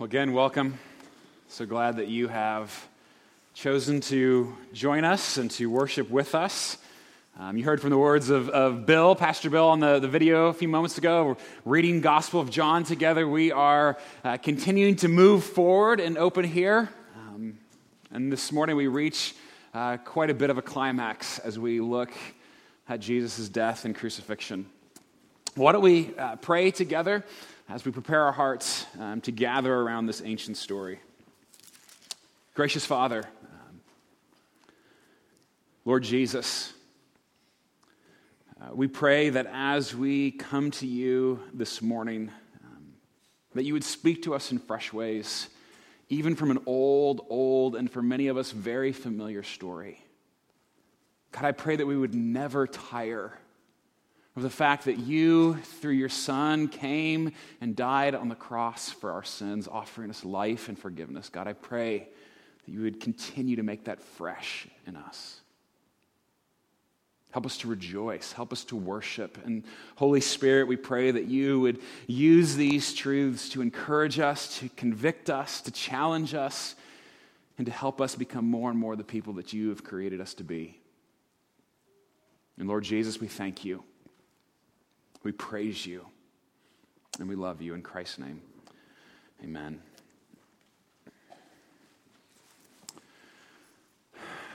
Well, again, welcome. So glad that you have chosen to join us and to worship with us. You heard from the words of Bill, Pastor Bill, on the video a few moments ago. We're reading Gospel of John together. We are continuing to move forward and open here. And this morning we reach quite a bit of a climax as we look at Jesus' death and crucifixion. Why don't we pray together as we prepare our hearts to gather around this ancient story. Gracious Father, Lord Jesus, we pray that as we come to you this morning, that you would speak to us in fresh ways, even from an old, and for many of us, very familiar story. God, I pray that we would never tire of the fact that you, through your Son, came and died on the cross for our sins, offering us life and forgiveness. God, I pray that you would continue to make that fresh in us. Help us to rejoice. Help us to worship. And Holy Spirit, we pray that you would use these truths to encourage us, to convict us, to challenge us, and to help us become more and more the people that you have created us to be. And Lord Jesus, we thank you. We praise you, and we love you in Christ's name. Amen.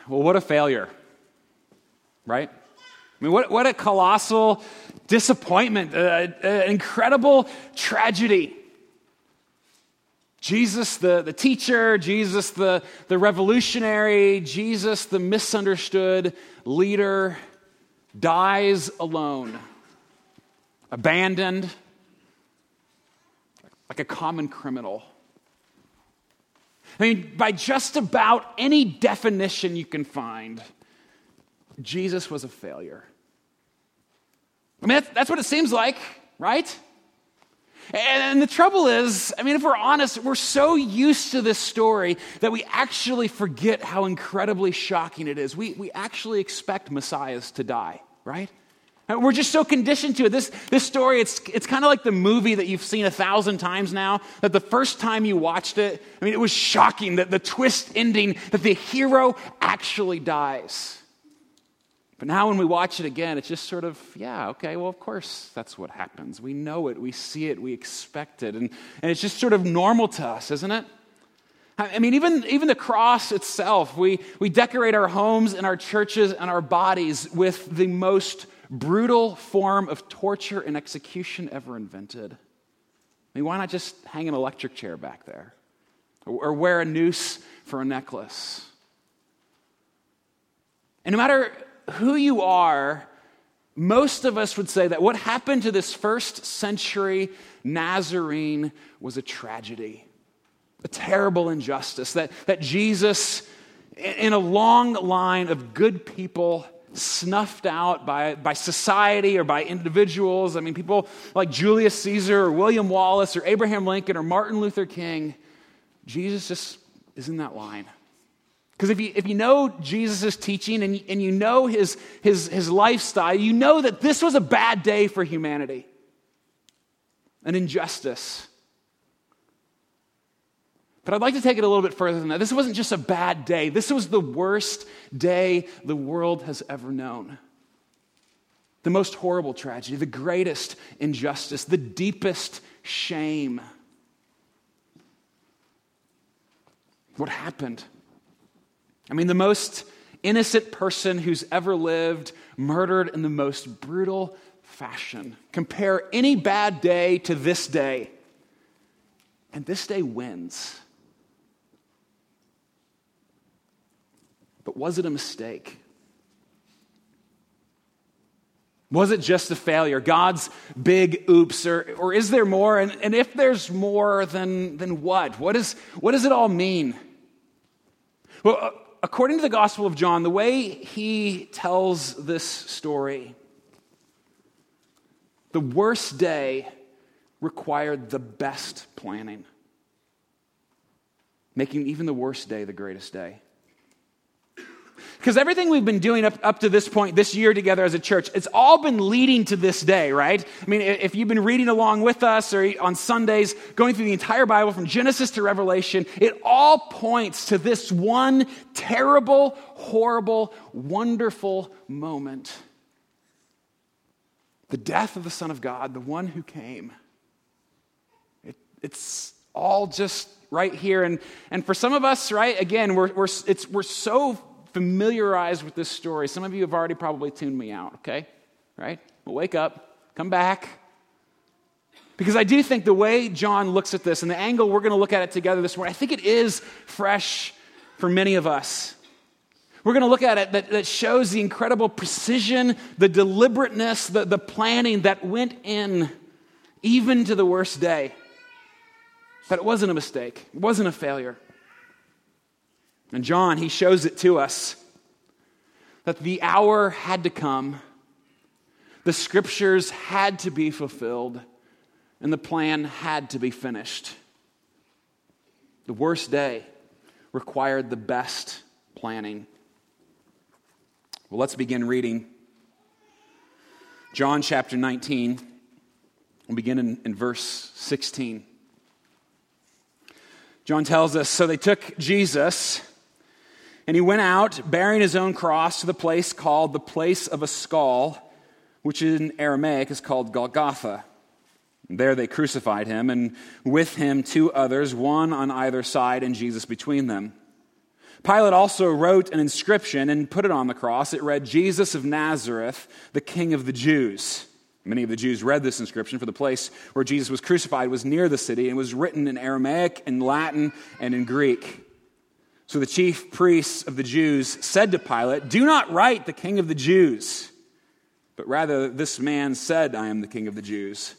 Well, what a failure, right? I mean, what a colossal disappointment, an incredible tragedy. Jesus, the teacher, Jesus, the revolutionary, Jesus, the misunderstood leader, dies alone. Abandoned, like a common criminal. I mean, by just about any definition you can find, Jesus was a failure. I mean, that's what it seems like, right? And the trouble is, I mean, if we're honest, we're so used to this story that we actually forget how incredibly shocking it is. We actually expect messiahs to die, right? We're just so conditioned to it. This story, it's kind of like the movie that you've seen 1,000 times now, that the first time you watched it, I mean, it was shocking, that the twist ending, that the hero actually dies. But now when we watch it again, it's just sort of, yeah, okay, well, of course that's what happens. We know it, we see it, we expect it. And it's just sort of normal to us, isn't it? I mean, even the cross itself, we decorate our homes and our churches and our bodies with the most brutal form of torture and execution ever invented. I mean, why not just hang an electric chair back there? Or wear a noose for a necklace? And no matter who you are, most of us would say that what happened to this first century Nazarene was a tragedy, a terrible injustice, that Jesus, in a long line of good people, snuffed out by society or by individuals. I mean, people like Julius Caesar or William Wallace or Abraham Lincoln or Martin Luther King, Jesus just is in that line. Because if you know Jesus' teaching and you know his lifestyle, you know that this was a bad day for humanity, an injustice. But I'd like to take it a little bit further than that. This wasn't just a bad day. This was the worst day the world has ever known. The most horrible tragedy, the greatest injustice, the deepest shame. What happened? I mean, the most innocent person who's ever lived, murdered in the most brutal fashion. Compare any bad day to this day. And this day wins. But was it a mistake? Was it just a failure? God's big oops? Or is there more? And if there's more, then what? What does it all mean? Well, according to the Gospel of John, the way he tells this story, the worst day required the best planning, making even the worst day the greatest day. Because everything we've been doing up to this point, this year together as a church, it's all been leading to this day, right? I mean, if you've been reading along with us or on Sundays, going through the entire Bible from Genesis to Revelation, it all points to this one terrible, horrible, wonderful moment. The death of the Son of God, the one who came. It's all just right here. And for some of us, right, again, we're so familiarized with this story. Some of you have already probably tuned me out, okay? Right? Well, wake up, come back. Because I do think the way John looks at this and the angle we're going to look at it together this morning, I think it is fresh for many of us. We're going to look at it that shows the incredible precision, the deliberateness, the planning that went in even to the worst day. That it wasn't a mistake. It wasn't a failure. And John, he shows it to us that the hour had to come, the scriptures had to be fulfilled, and the plan had to be finished. The worst day required the best planning. Well, let's begin reading John chapter 19. We'll begin in verse 16. John tells us, so they took Jesus, and he went out, bearing his own cross, to the place called the Place of a Skull, which in Aramaic is called Golgotha. And there they crucified him, and with him 2 others, one on either side, and Jesus between them. Pilate also wrote an inscription and put it on the cross. It read, Jesus of Nazareth, the King of the Jews. Many of the Jews read this inscription, for the place where Jesus was crucified was near the city, and was written in Aramaic, in Latin, and in Greek. So the chief priests of the Jews said to Pilate, do not write the King of the Jews, but rather this man said, I am the King of the Jews.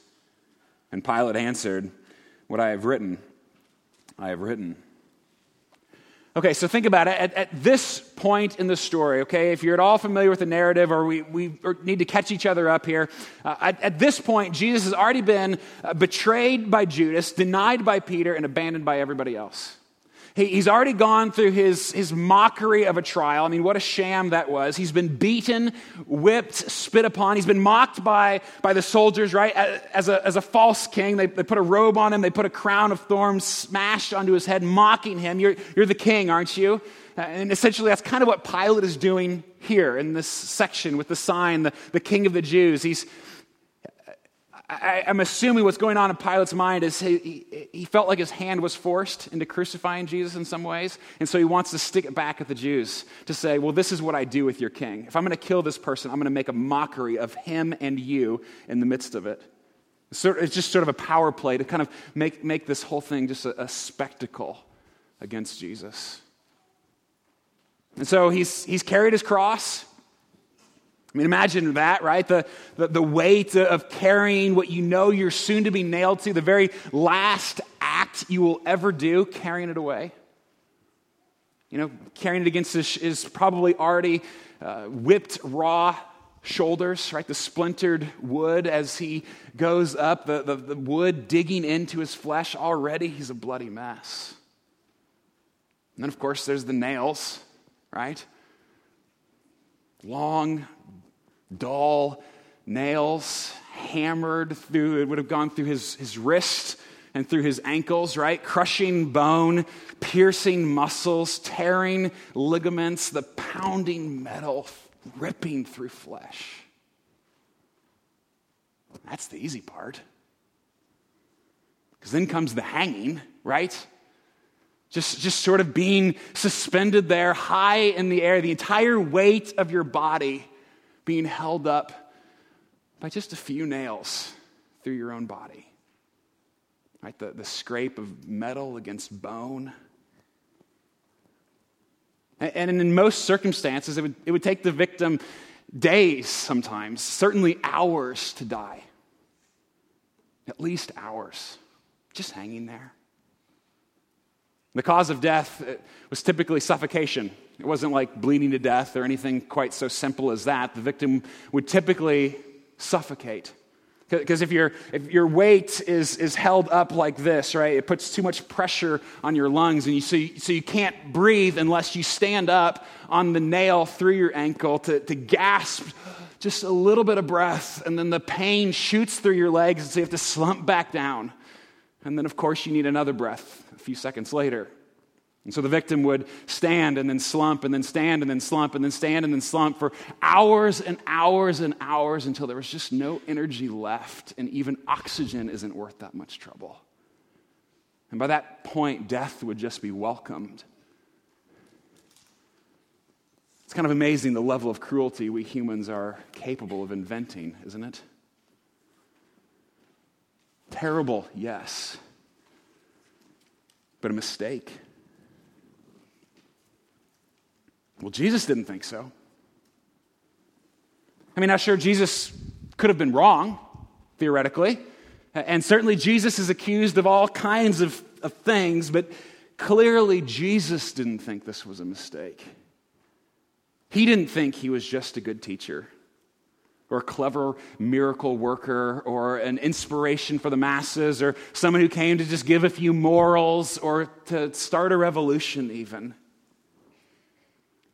And Pilate answered, what I have written, I have written. Okay, so think about it. At this point in the story, okay, if you're at all familiar with the narrative or we need to catch each other up here, at this point, Jesus has already been betrayed by Judas, denied by Peter, and abandoned by everybody else. He's already gone through his mockery of a trial. I mean, what a sham that was. He's been beaten, whipped, spit upon. He's been mocked by the soldiers, right? As a false king, they put a robe on him. They put a crown of thorns smashed onto his head, mocking him. You're the king, aren't you? And essentially, that's kind of what Pilate is doing here in this section with the sign, the King of the Jews. I'm assuming what's going on in Pilate's mind is he felt like his hand was forced into crucifying Jesus in some ways, and so he wants to stick it back at the Jews to say, well, this is what I do with your king. If I'm going to kill this person, I'm going to make a mockery of him and you in the midst of it. It's just sort of a power play to kind of make this whole thing just a spectacle against Jesus. And so he's carried his cross. I mean, imagine that, right? The weight of carrying what you know you're soon to be nailed to, the very last act you will ever do, carrying it away. You know, carrying it against his probably already whipped raw shoulders, right? The splintered wood as he goes up, the wood digging into his flesh already. He's a bloody mess. And then, of course, there's the nails, right? Long, dull nails hammered through, it would have gone through his wrist and through his ankles, right? Crushing bone, piercing muscles, tearing ligaments, the pounding metal ripping through flesh. That's the easy part. Because then comes the hanging, right? Just sort of being suspended there high in the air, the entire weight of your body being held up by just a few nails through your own body. Right? The scrape of metal against bone. And in most circumstances, it would take the victim days sometimes, certainly hours to die. At least hours. Just hanging there. The cause of death was typically suffocation. It wasn't like bleeding to death or anything quite so simple as that. The victim would typically suffocate Because if your weight is held up like this, right, it puts too much pressure on your lungs, and so you can't breathe unless you stand up on the nail through your ankle to gasp just a little bit of breath, and then the pain shoots through your legs, and so you have to slump back down. And then, of course, you need another breath a few seconds later. And so the victim would stand and then slump and then stand and then slump and then stand and then slump for hours and hours and hours until there was just no energy left, and even oxygen isn't worth that much trouble. And by that point, death would just be welcomed. It's kind of amazing the level of cruelty we humans are capable of inventing, isn't it? Terrible, yes, but a mistake. Well, Jesus didn't think so. I mean, now sure, Jesus could have been wrong, theoretically, and certainly Jesus is accused of all kinds of things, but clearly Jesus didn't think this was a mistake. He didn't think he was just a good teacher or a clever miracle worker or an inspiration for the masses or someone who came to just give a few morals or to start a revolution even.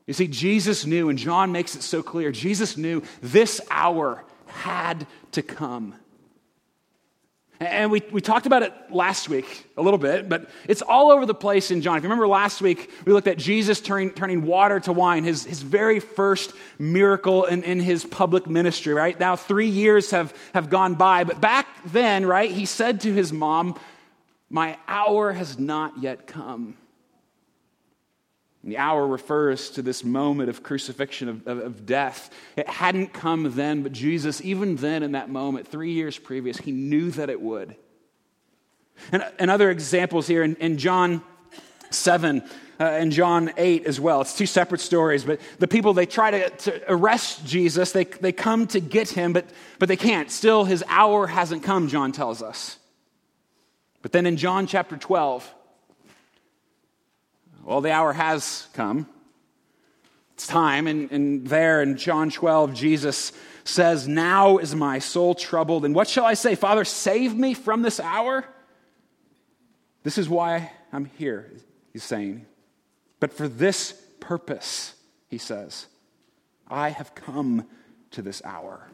You see, Jesus knew, and John makes it so clear, Jesus knew this hour had to come. And we talked about it last week a little bit, but it's all over the place in John. If you remember last week, we looked at Jesus turning water to wine, his very first miracle in his public ministry, right? Now 3 years have gone by, but back then, right, he said to his mom, "My hour has not yet come." And the hour refers to this moment of crucifixion, of death. It hadn't come then, but Jesus, even then in that moment, 3 years previous, he knew that it would. And other examples here in John 7 and John 8 as well. It's two separate stories, but the people, they try to arrest Jesus. They come to get him, but they can't. Still, his hour hasn't come, John tells us. But then in John chapter 12... well, the hour has come. It's time. And there in John 12, Jesus says, "Now is my soul troubled. And what shall I say? Father, save me from this hour? This is why I'm here," he's saying. "But for this purpose," he says, "I have come to this hour."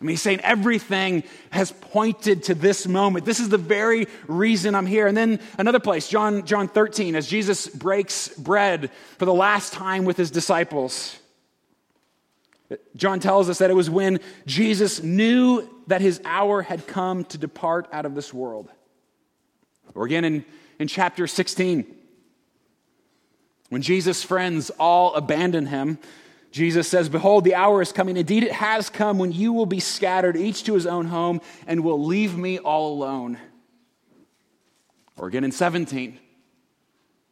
I mean, he's saying everything has pointed to this moment. This is the very reason I'm here. And then another place, John 13, as Jesus breaks bread for the last time with his disciples. John tells us that it was when Jesus knew that his hour had come to depart out of this world. Or again in chapter 16, when Jesus' friends all abandon him, Jesus says, "Behold, the hour is coming. Indeed, it has come when you will be scattered, each to his own home, and will leave me all alone." Or again in 17,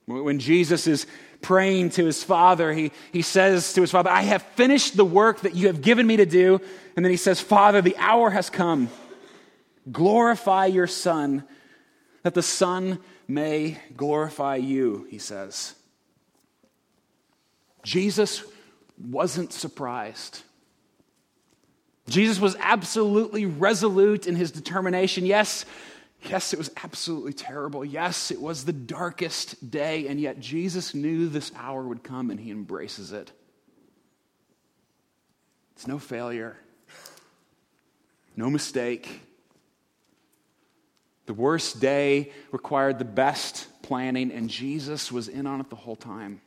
when Jesus is praying to his Father, he says to his Father, "I have finished the work that you have given me to do." And then he says, "Father, the hour has come. Glorify your Son, that the Son may glorify you," he says. Jesus wasn't surprised. Jesus was absolutely resolute in his determination. Yes, it was absolutely terrible. Yes, it was the darkest day, and yet Jesus knew this hour would come, and he embraces it. It's no failure, no mistake. The worst day required the best planning, and Jesus was in on it the whole time.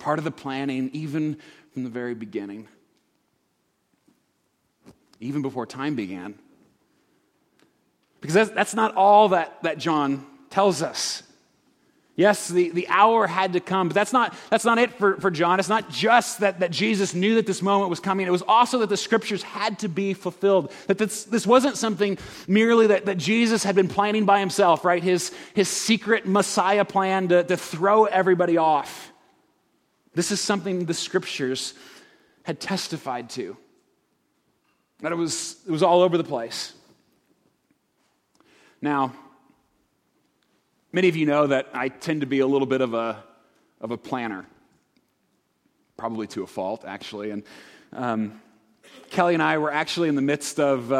Part of the planning, even from the very beginning. Even before time began. Because that's not all that John tells us. Yes, the hour had to come, but that's not it for John. It's not just that Jesus knew that this moment was coming. It was also that the Scriptures had to be fulfilled. That this wasn't something merely that Jesus had been planning by himself, right? His secret Messiah plan to throw everybody off. This is something the Scriptures had testified to. That it was all over the place. Now, many of you know that I tend to be a little bit of a planner. Probably to a fault, actually. And Kelly and I were actually in the midst of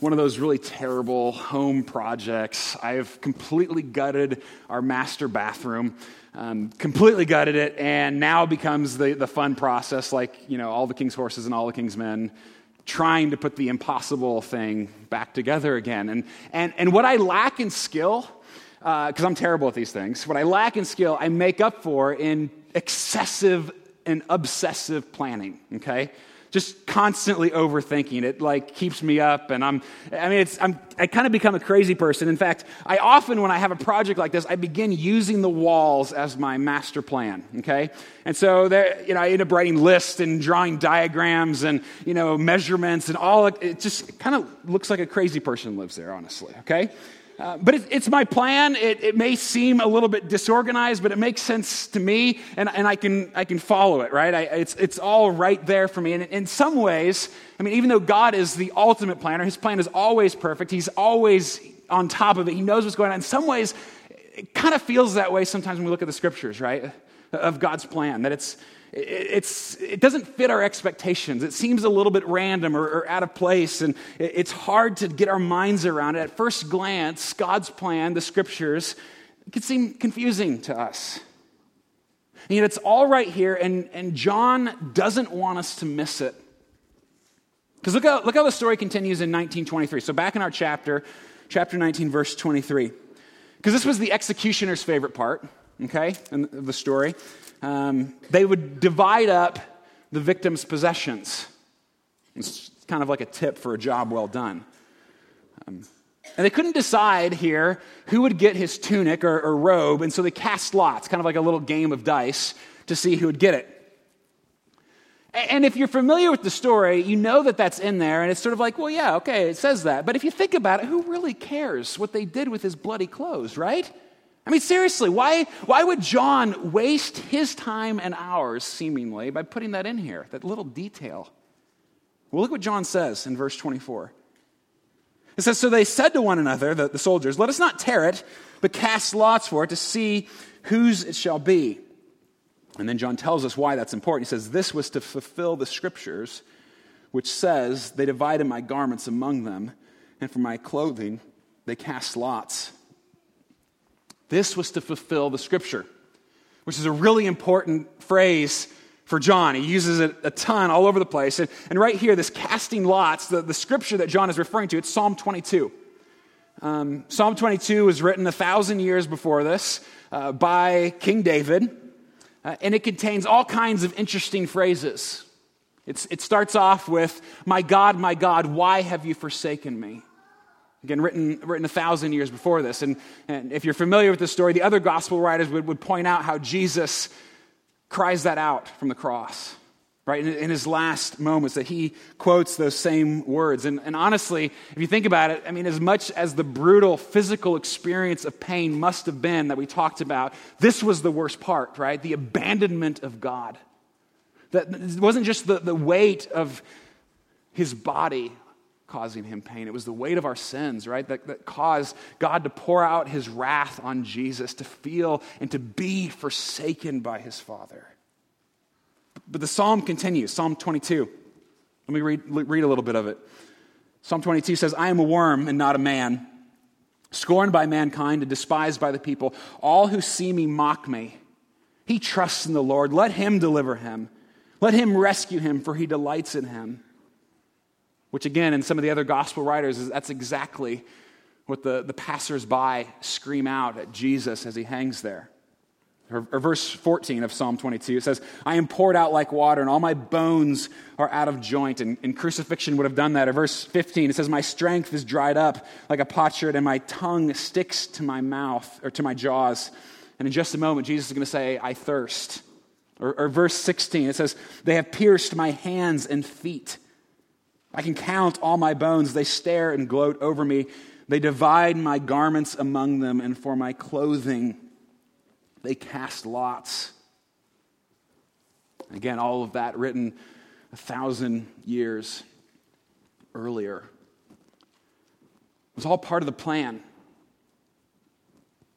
one of those really terrible home projects. I have completely gutted our master bathroom, completely gutted it, and now becomes the fun process, like, you know, all the king's horses and all the king's men, trying to put the impossible thing back together again. And what I lack in skill, because I'm terrible at these things, what I lack in skill, I make up for in excessive and obsessive planning, okay? Just constantly overthinking. It like keeps me up, and I kind of become a crazy person. In fact, I often, when I have a project like this, I begin using the walls as my master plan, okay? And so there, you know, I end up writing lists and drawing diagrams and, you know, measurements and all. It just kind of looks like a crazy person lives there, honestly, okay? But it's my plan. It may seem a little bit disorganized, but it makes sense to me, and I can follow it, right? It's all right there for me. And in some ways, I mean, even though God is the ultimate planner, his plan is always perfect. He's always on top of it. He knows what's going on. In some ways, it kind of feels that way sometimes when we look at the scriptures, right, of God's plan, that it doesn't fit our expectations. It seems a little bit random or out of place, and it's hard to get our minds around it. At first glance, God's plan, the scriptures, could seem confusing to us. And yet it's all right here, and John doesn't want us to miss it. Because look how the story continues in 19:23. So back in our chapter 19, verse 23. Because this was the executioner's favorite part, okay, of the story. They would divide up the victim's possessions. It's kind of like a tip for a job well done. And they couldn't decide here who would get his tunic or robe, and so they cast lots, kind of like a little game of dice, to see who would get it. And if you're familiar with the story, you know that that's in there, and it's sort of like, well, yeah, okay, it says that. But if you think about it, who really cares what they did with his bloody clothes, right? I mean, seriously, why would John waste his time and ours, seemingly, by putting that in here, that little detail? Well, look what John says in verse 24. It says, so they said to one another, the soldiers, let us not tear it, but cast lots for it to see whose it shall be. And then John tells us why that's important. He says, this was to fulfill the scriptures, which says, they divided my garments among them, and for my clothing they cast lots. This was to fulfill the scripture, which is a really important phrase for John. He uses it a ton all over the place. And right here, this casting lots, the scripture that John is referring to, it's Psalm 22. Psalm 22 was written 1,000 years before this by King David, and it contains all kinds of interesting phrases. It starts off with, my God, why have you forsaken me? Again, written 1,000 years before this. And if you're familiar with this story, the other gospel writers would point out how Jesus cries that out from the cross, right? In his last moments, that he quotes those same words. And honestly, if you think about it, I mean, as much as the brutal physical experience of pain must have been that we talked about, this was the worst part, right? The abandonment of God. That it wasn't just the weight of his body causing him pain. It was the weight of our sins, right, that caused God to pour out his wrath on Jesus, to feel and to be forsaken by his Father. But the psalm continues, Psalm 22. Let me read a little bit of it. Psalm 22 says, I am a worm and not a man, scorned by mankind and despised by the people. All who see me mock me. He trusts in the Lord. Let him deliver him. Let him rescue him, for he delights in him. Which again, in some of the other gospel writers, that's exactly what the passers-by scream out at Jesus as he hangs there. Or verse 14 of Psalm 22, it says, I am poured out like water, and all my bones are out of joint. And crucifixion would have done that. Or verse 15, it says, my strength is dried up like a potsherd, and my tongue sticks to my mouth, or to my jaws. And in just a moment, Jesus is going to say, I thirst. Or verse 16, it says, they have pierced my hands and feet. I can count all my bones. They stare and gloat over me. They divide my garments among them, and for my clothing they cast lots. Again, all of that written 1,000 years earlier. It was all part of the plan.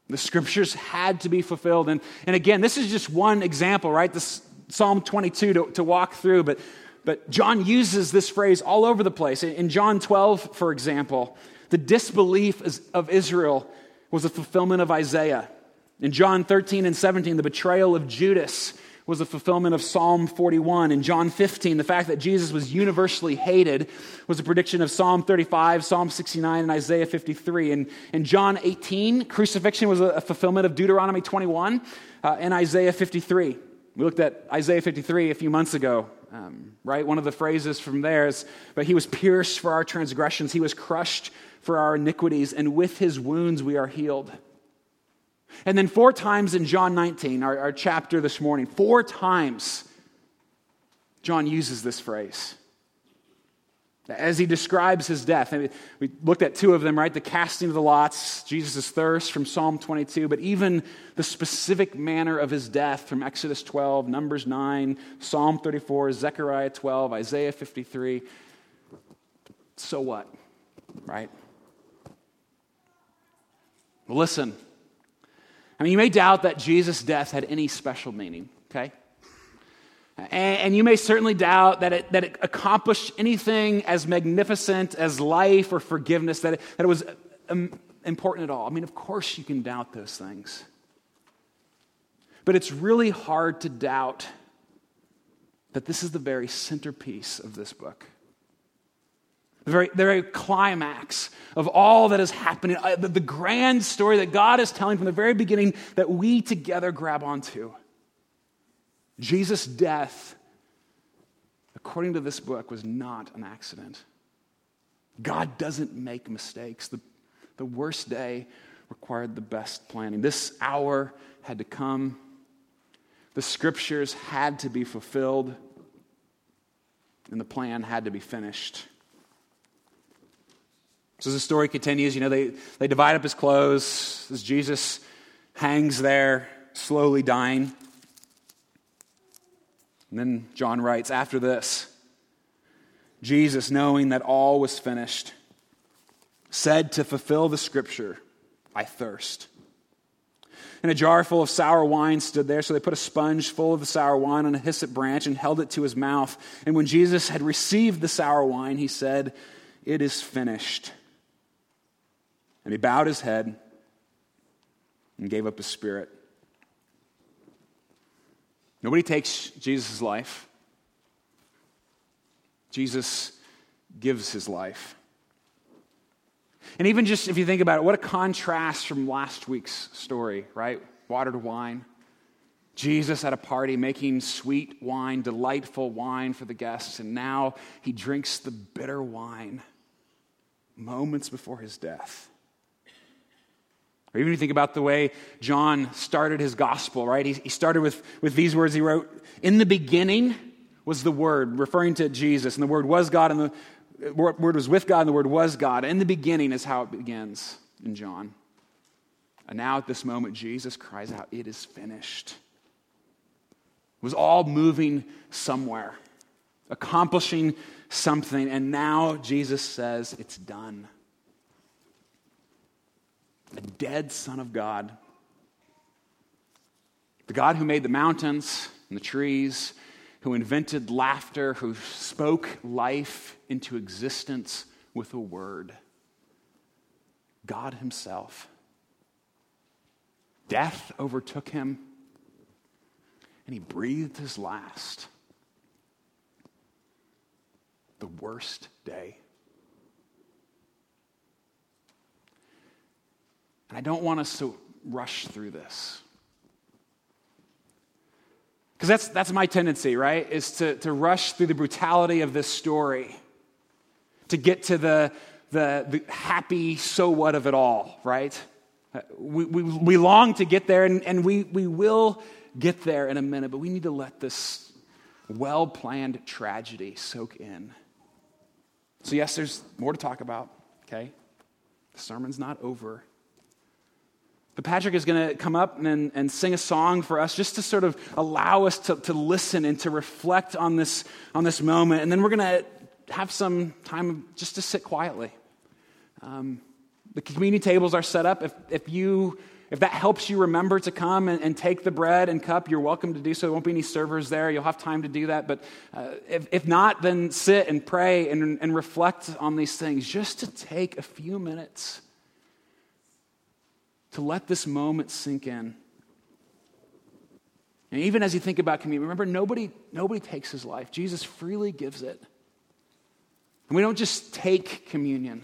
The scriptures had to be fulfilled. And again, this is just one example, right? This Psalm 22 to walk through, but But John uses this phrase all over the place. In John 12, for example, the disbelief of Israel was a fulfillment of Isaiah. In John 13 and 17, the betrayal of Judas was a fulfillment of Psalm 41. In John 15, the fact that Jesus was universally hated was a prediction of Psalm 35, Psalm 69, and Isaiah 53. And in John 18, crucifixion was a fulfillment of Deuteronomy 21 and Isaiah 53. We looked at Isaiah 53 a few months ago, right? One of the phrases from there is, but he was pierced for our transgressions, he was crushed for our iniquities, and with his wounds we are healed. And then four times in John 19, our chapter this morning, four times John uses this phrase as he describes his death. And we looked at two of them, right? The casting of the lots, Jesus' thirst from Psalm 22, but even the specific manner of his death from Exodus 12, Numbers 9, Psalm 34, Zechariah 12, Isaiah 53. So what, right? Well, listen. I mean, you may doubt that Jesus' death had any special meaning, okay? And you may certainly doubt that it accomplished anything as magnificent as life or forgiveness, that it was important at all. I mean, of course you can doubt those things. But it's really hard to doubt that this is the very centerpiece of this book. The very climax of all that is happening, the grand story that God is telling from the very beginning that we together grab onto. Jesus' death, according to this book, was not an accident. God doesn't make mistakes. The worst day required the best planning. This hour had to come. The scriptures had to be fulfilled. And the plan had to be finished. So as the story continues, you know, they divide up his clothes as Jesus hangs there, slowly dying. And then John writes, after this, Jesus, knowing that all was finished, said to fulfill the scripture, I thirst. And a jar full of sour wine stood there, so they put a sponge full of the sour wine on a hyssop branch and held it to his mouth. And when Jesus had received the sour wine, he said, it is finished. And he bowed his head and gave up his spirit. Nobody takes Jesus' life. Jesus gives his life. And even just if you think about it, what a contrast from last week's story, right? Water to wine. Jesus at a party making sweet wine, delightful wine for the guests, and now he drinks the bitter wine moments before his death. Or even if you think about the way John started his gospel, right? He started with these words he wrote, in the beginning was the Word, referring to Jesus, and the Word was God, and the Word was with God, and the Word was God. In the beginning is how it begins in John. And now at this moment, Jesus cries out, it is finished. It was all moving somewhere, accomplishing something, and now Jesus says, it's done. A dead Son of God. The God who made the mountains and the trees, who invented laughter, who spoke life into existence with a word. God himself. Death overtook him, and he breathed his last. The worst day. And I don't want us to rush through this. Because that's my tendency, right? Is to rush through the brutality of this story. To get to the happy so what of it all, right? We long to get there, and we will get there in a minute, but we need to let this well-planned tragedy soak in. So yes, there's more to talk about, okay? The sermon's not over. But Patrick is going to come up and sing a song for us just to sort of allow us to listen and to reflect on this moment. And then we're going to have some time just to sit quietly. The communion tables are set up. If that helps you remember to come and take the bread and cup, you're welcome to do so. There won't be any servers there. You'll have time to do that. But if not, then sit and pray and reflect on these things just to take a few minutes to let this moment sink in. And even as you think about communion, remember, nobody takes his life. Jesus freely gives it. And we don't just take communion.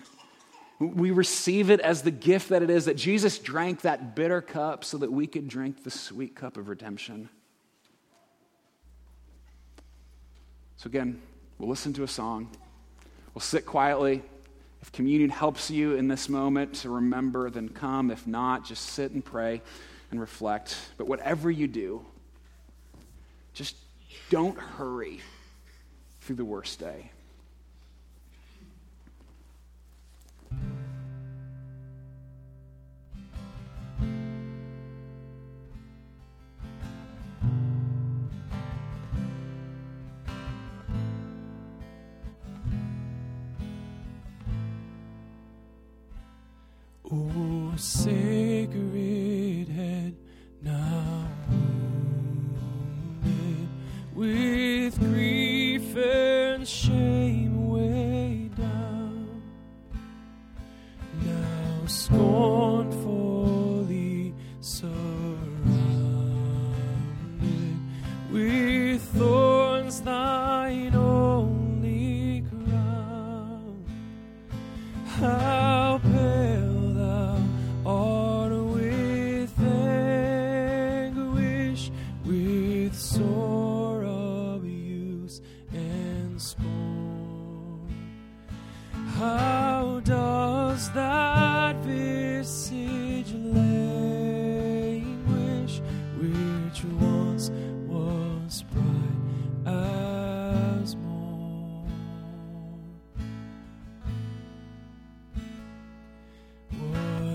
We receive it as the gift that it is, that Jesus drank that bitter cup so that we could drink the sweet cup of redemption. So again, we'll listen to a song. We'll sit quietly. If communion helps you in this moment to remember, then come. If not, just sit and pray and reflect. But whatever you do, just don't hurry through the worst day. O sacred head, now wounded with grief and shame weighed down, now scornfully surrounded with thorns, thine only crown. How pale thou art with anguish, with sore abuse and scorn. How does that visage languish, which once was bright as morn?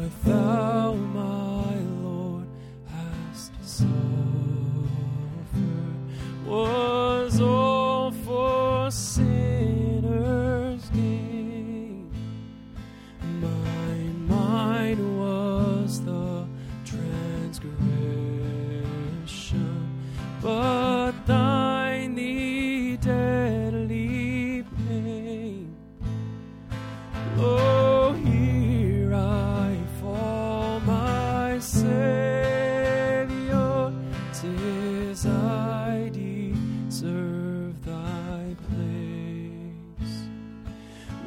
What thou, my Lord, hast suffered was all for sinners' gain. Mine was the transgression, but thine the deadly pain. Lo, here I fall, my Savior, 'tis I deserve thy place.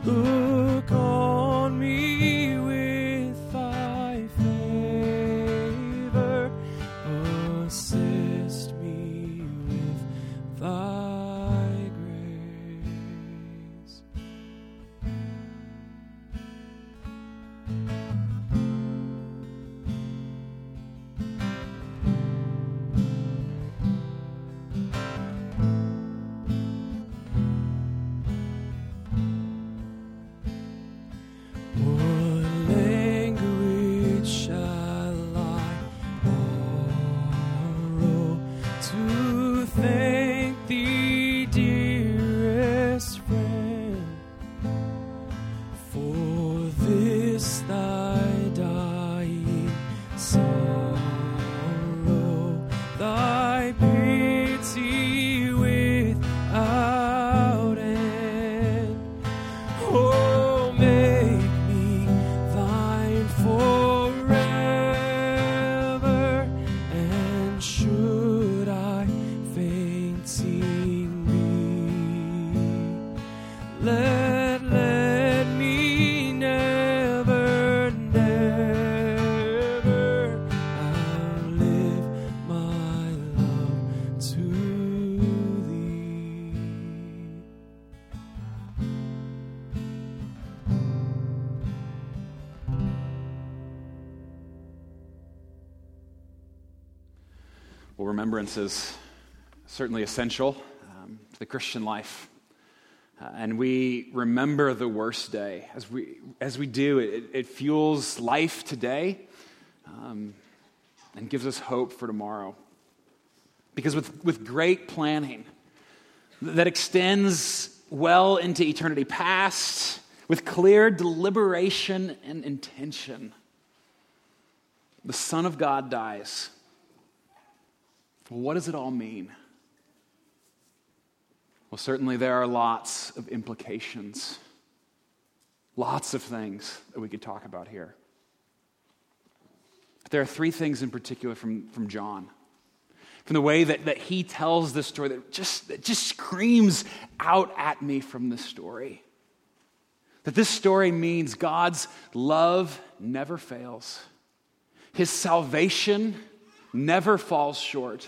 Look on me with thy favor, assist me with thy grace. What language shall I borrow to thank thee, dearest friend, for this thy dying sorrow, thy pity without end? Oh, make me thine forever, and should I fainting be, let me never, never outlive my love to thee. Well, remembrance is certainly essential to the Christian life. And we remember the worst day. As we do, it fuels life today and gives us hope for tomorrow. Because with great planning that extends well into eternity past, with clear deliberation and intention. The Son of God dies. Well, what does it all mean? Well, certainly there are lots of implications, lots of things that we could talk about here. But there are three things in particular from John, from the way that he tells this story that just screams out at me from this story. That this story means God's love never fails. His salvation never falls short.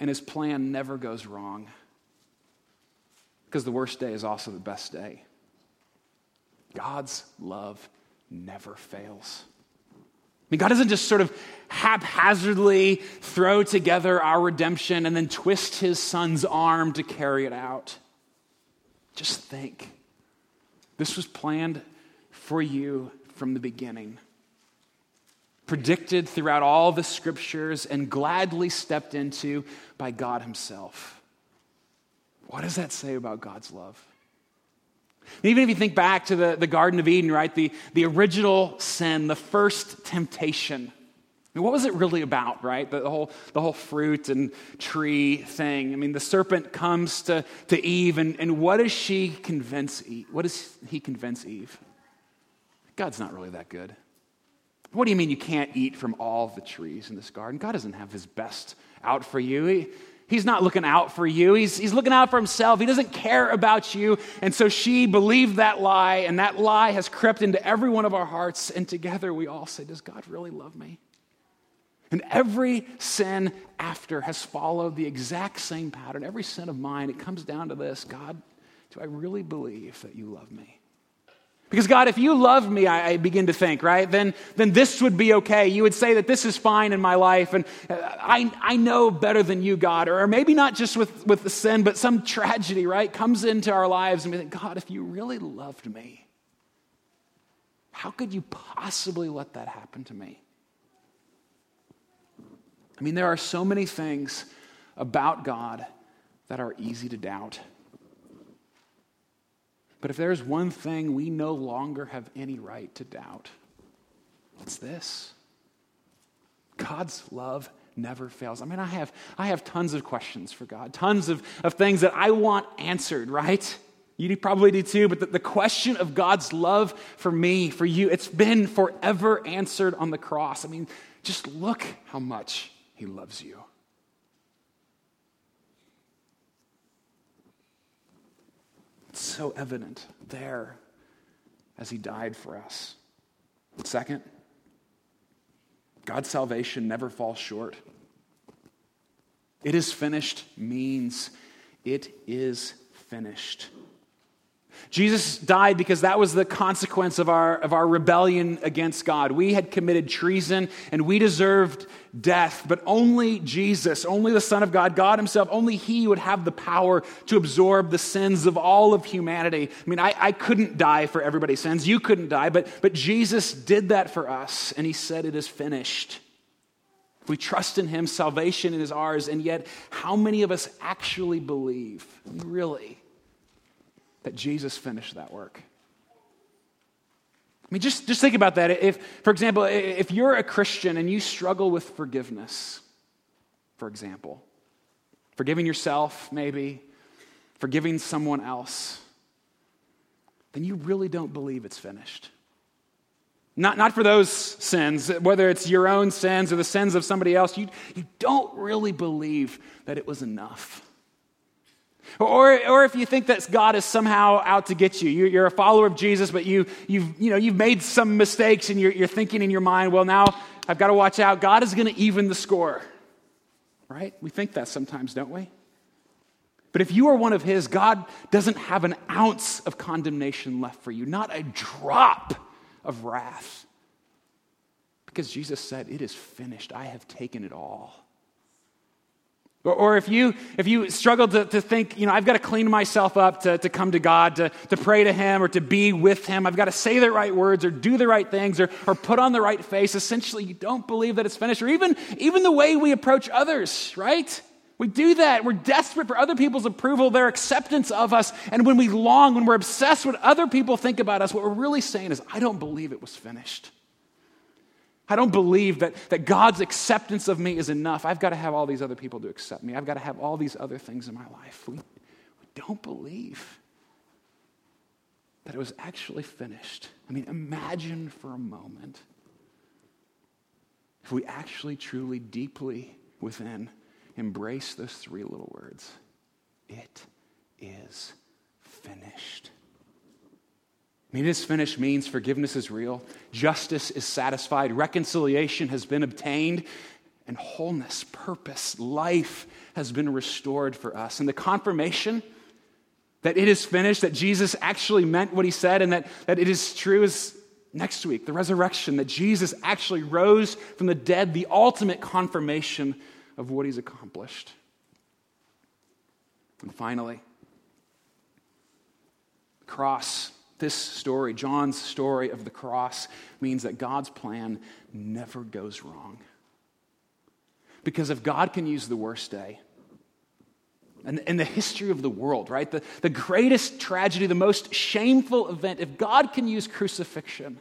And his plan never goes wrong. Because the worst day is also the best day. God's love never fails. I mean, God doesn't just sort of haphazardly throw together our redemption and then twist his Son's arm to carry it out. Just think. This was planned for you from the beginning, predicted throughout all the scriptures and gladly stepped into by God himself. What does that say about God's love? Even if you think back to the Garden of Eden, right? The original sin, the first temptation. I mean, what was it really about, right? The whole fruit and tree thing. I mean, the serpent comes to Eve, and what does she convince Eve? What does he convince Eve? God's not really that good. What do you mean you can't eat from all the trees in this garden? God doesn't have his best out for you. He's not looking out for you. He's looking out for himself. He doesn't care about you. And so she believed that lie, and that lie has crept into every one of our hearts. And together we all say, does God really love me? And every sin after has followed the exact same pattern. Every sin of mine, it comes down to this. God, do I really believe that you love me? Because God, if you love me, I begin to think, right? Then this would be okay. You would say that this is fine in my life, and I know better than you, God. Or maybe not just with the sin, but some tragedy, right, comes into our lives, and we think, God, if you really loved me, how could you possibly let that happen to me? I mean, there are so many things about God that are easy to doubt. But if there's one thing we no longer have any right to doubt, it's this. God's love never fails. I mean, I have tons of questions for God, tons of things that I want answered, right? You probably do too, but the question of God's love for me, for you, it's been forever answered on the cross. I mean, just look how much he loves you. It's so evident there as he died for us. Second, God's salvation never falls short. It is finished means it is finished. Jesus died because that was the consequence of our rebellion against God. We had committed treason and we deserved death, but only Jesus, only the Son of God, God himself, only he would have the power to absorb the sins of all of humanity. I mean, I couldn't die for everybody's sins. You couldn't die, but Jesus did that for us, and he said it is finished. If we trust in him, salvation is ours, and yet how many of us actually believe, really, that Jesus finished that work? I mean, just think about that. If, for example, if you're a Christian and you struggle with forgiveness, for example, forgiving yourself maybe, forgiving someone else, then you really don't believe it's finished. Not for those sins, whether it's your own sins or the sins of somebody else, you don't really believe that it was enough. Or if you think that God is somehow out to get you, you're a follower of Jesus, but you've made some mistakes, and you're thinking in your mind, well, now I've got to watch out. God is going to even the score, right? We think that sometimes, don't we? But if you are one of his, God doesn't have an ounce of condemnation left for you, not a drop of wrath, because Jesus said, "It is finished. I have taken it all." Or if you struggle to think, I've got to clean myself up to come to God, to pray to him or to be with him. I've got to say the right words or do the right things or put on the right face. Essentially, you don't believe that it's finished. Or even the way we approach others, right? We do that. We're desperate for other people's approval, their acceptance of us. And when we long, when we're obsessed with other people think about us, what we're really saying is, I don't believe it was finished. I don't believe that God's acceptance of me is enough. I've got to have all these other people to accept me. I've got to have all these other things in my life. We don't believe that it was actually finished. I mean, imagine for a moment if we actually, truly, deeply within embrace those three little words. It is finished. I mean, it is finished means forgiveness is real, justice is satisfied, reconciliation has been obtained, and wholeness, purpose, life has been restored for us. And the confirmation that it is finished, that Jesus actually meant what he said, and that it is true is next week, the resurrection, that Jesus actually rose from the dead, the ultimate confirmation of what he's accomplished. And finally, the cross. This story, John's story of the cross, means that God's plan never goes wrong. Because if God can use the worst day, and in the history of the world, right, the greatest tragedy, the most shameful event, if God can use crucifixion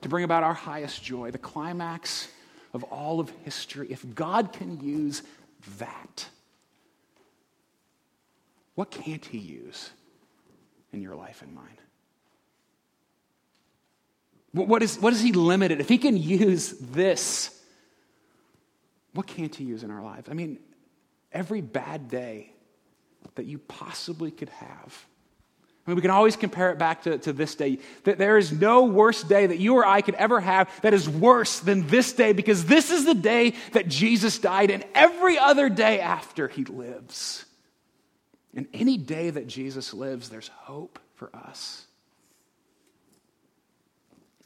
to bring about our highest joy, the climax of all of history, if God can use that, what can't he use in your life and mine? What is he limited? If he can use this, what can't he use in our lives? I mean, every bad day that you possibly could have. I mean, we can always compare it back to this day. That there is no worse day that you or I could ever have that is worse than this day, because this is the day that Jesus died, and every other day after he lives. And any day that Jesus lives, there's hope for us.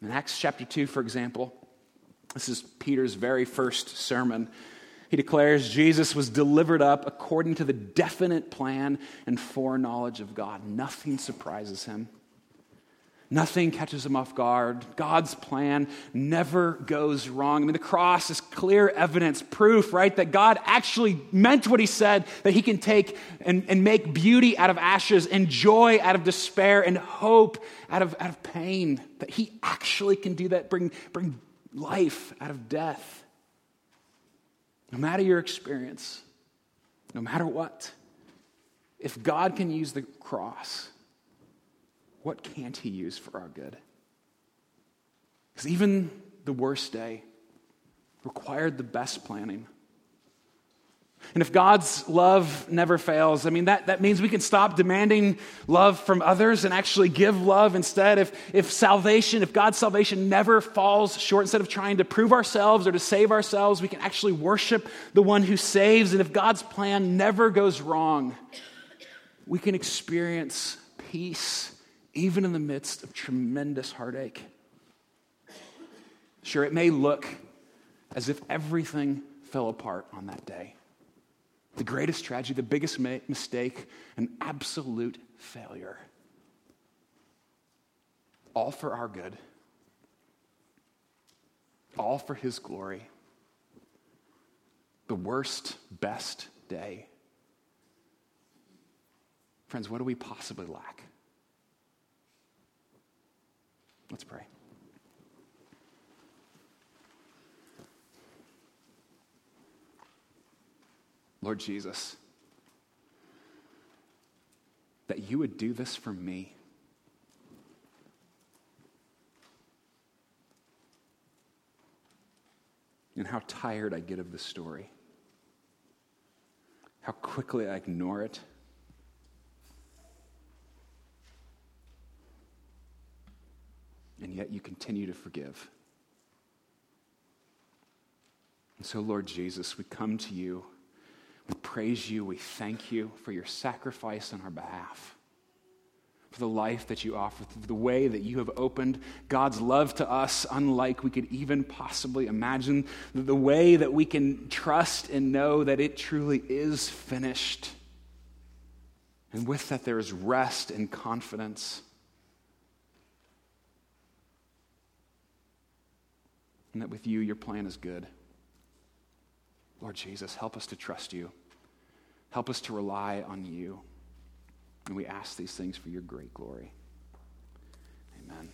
In Acts chapter 2, for example, this is Peter's very first sermon. He declares Jesus was delivered up according to the definite plan and foreknowledge of God. Nothing surprises him. Nothing catches him off guard. God's plan never goes wrong. I mean, the cross is clear evidence, proof, right, that God actually meant what he said, that he can take and make beauty out of ashes and joy out of despair and hope out of pain, that he actually can do that, bring life out of death. No matter your experience, no matter what, if God can use the cross, what can't he use for our good? Because even the worst day required the best planning. And if God's love never fails, I mean, that means we can stop demanding love from others and actually give love instead. If God's salvation never falls short, instead of trying to prove ourselves or to save ourselves, we can actually worship the one who saves. And if God's plan never goes wrong, we can experience peace even in the midst of tremendous heartache. Sure, it may look as if everything fell apart on that day. The greatest tragedy, the biggest mistake, an absolute failure. All for our good. All for his glory. The worst, best day. Friends, what do we possibly lack? Let's pray. Lord Jesus, that you would do this for me. And how tired I get of this story. How quickly I ignore it. And yet you continue to forgive. And so, Lord Jesus, we come to you, we praise you, we thank you for your sacrifice on our behalf, for the life that you offer, for the way that you have opened God's love to us, unlike we could even possibly imagine, the way that we can trust and know that it truly is finished. And with that, there is rest and confidence. And that with you, your plan is good. Lord Jesus, help us to trust you. Help us to rely on you. And we ask these things for your great glory. Amen.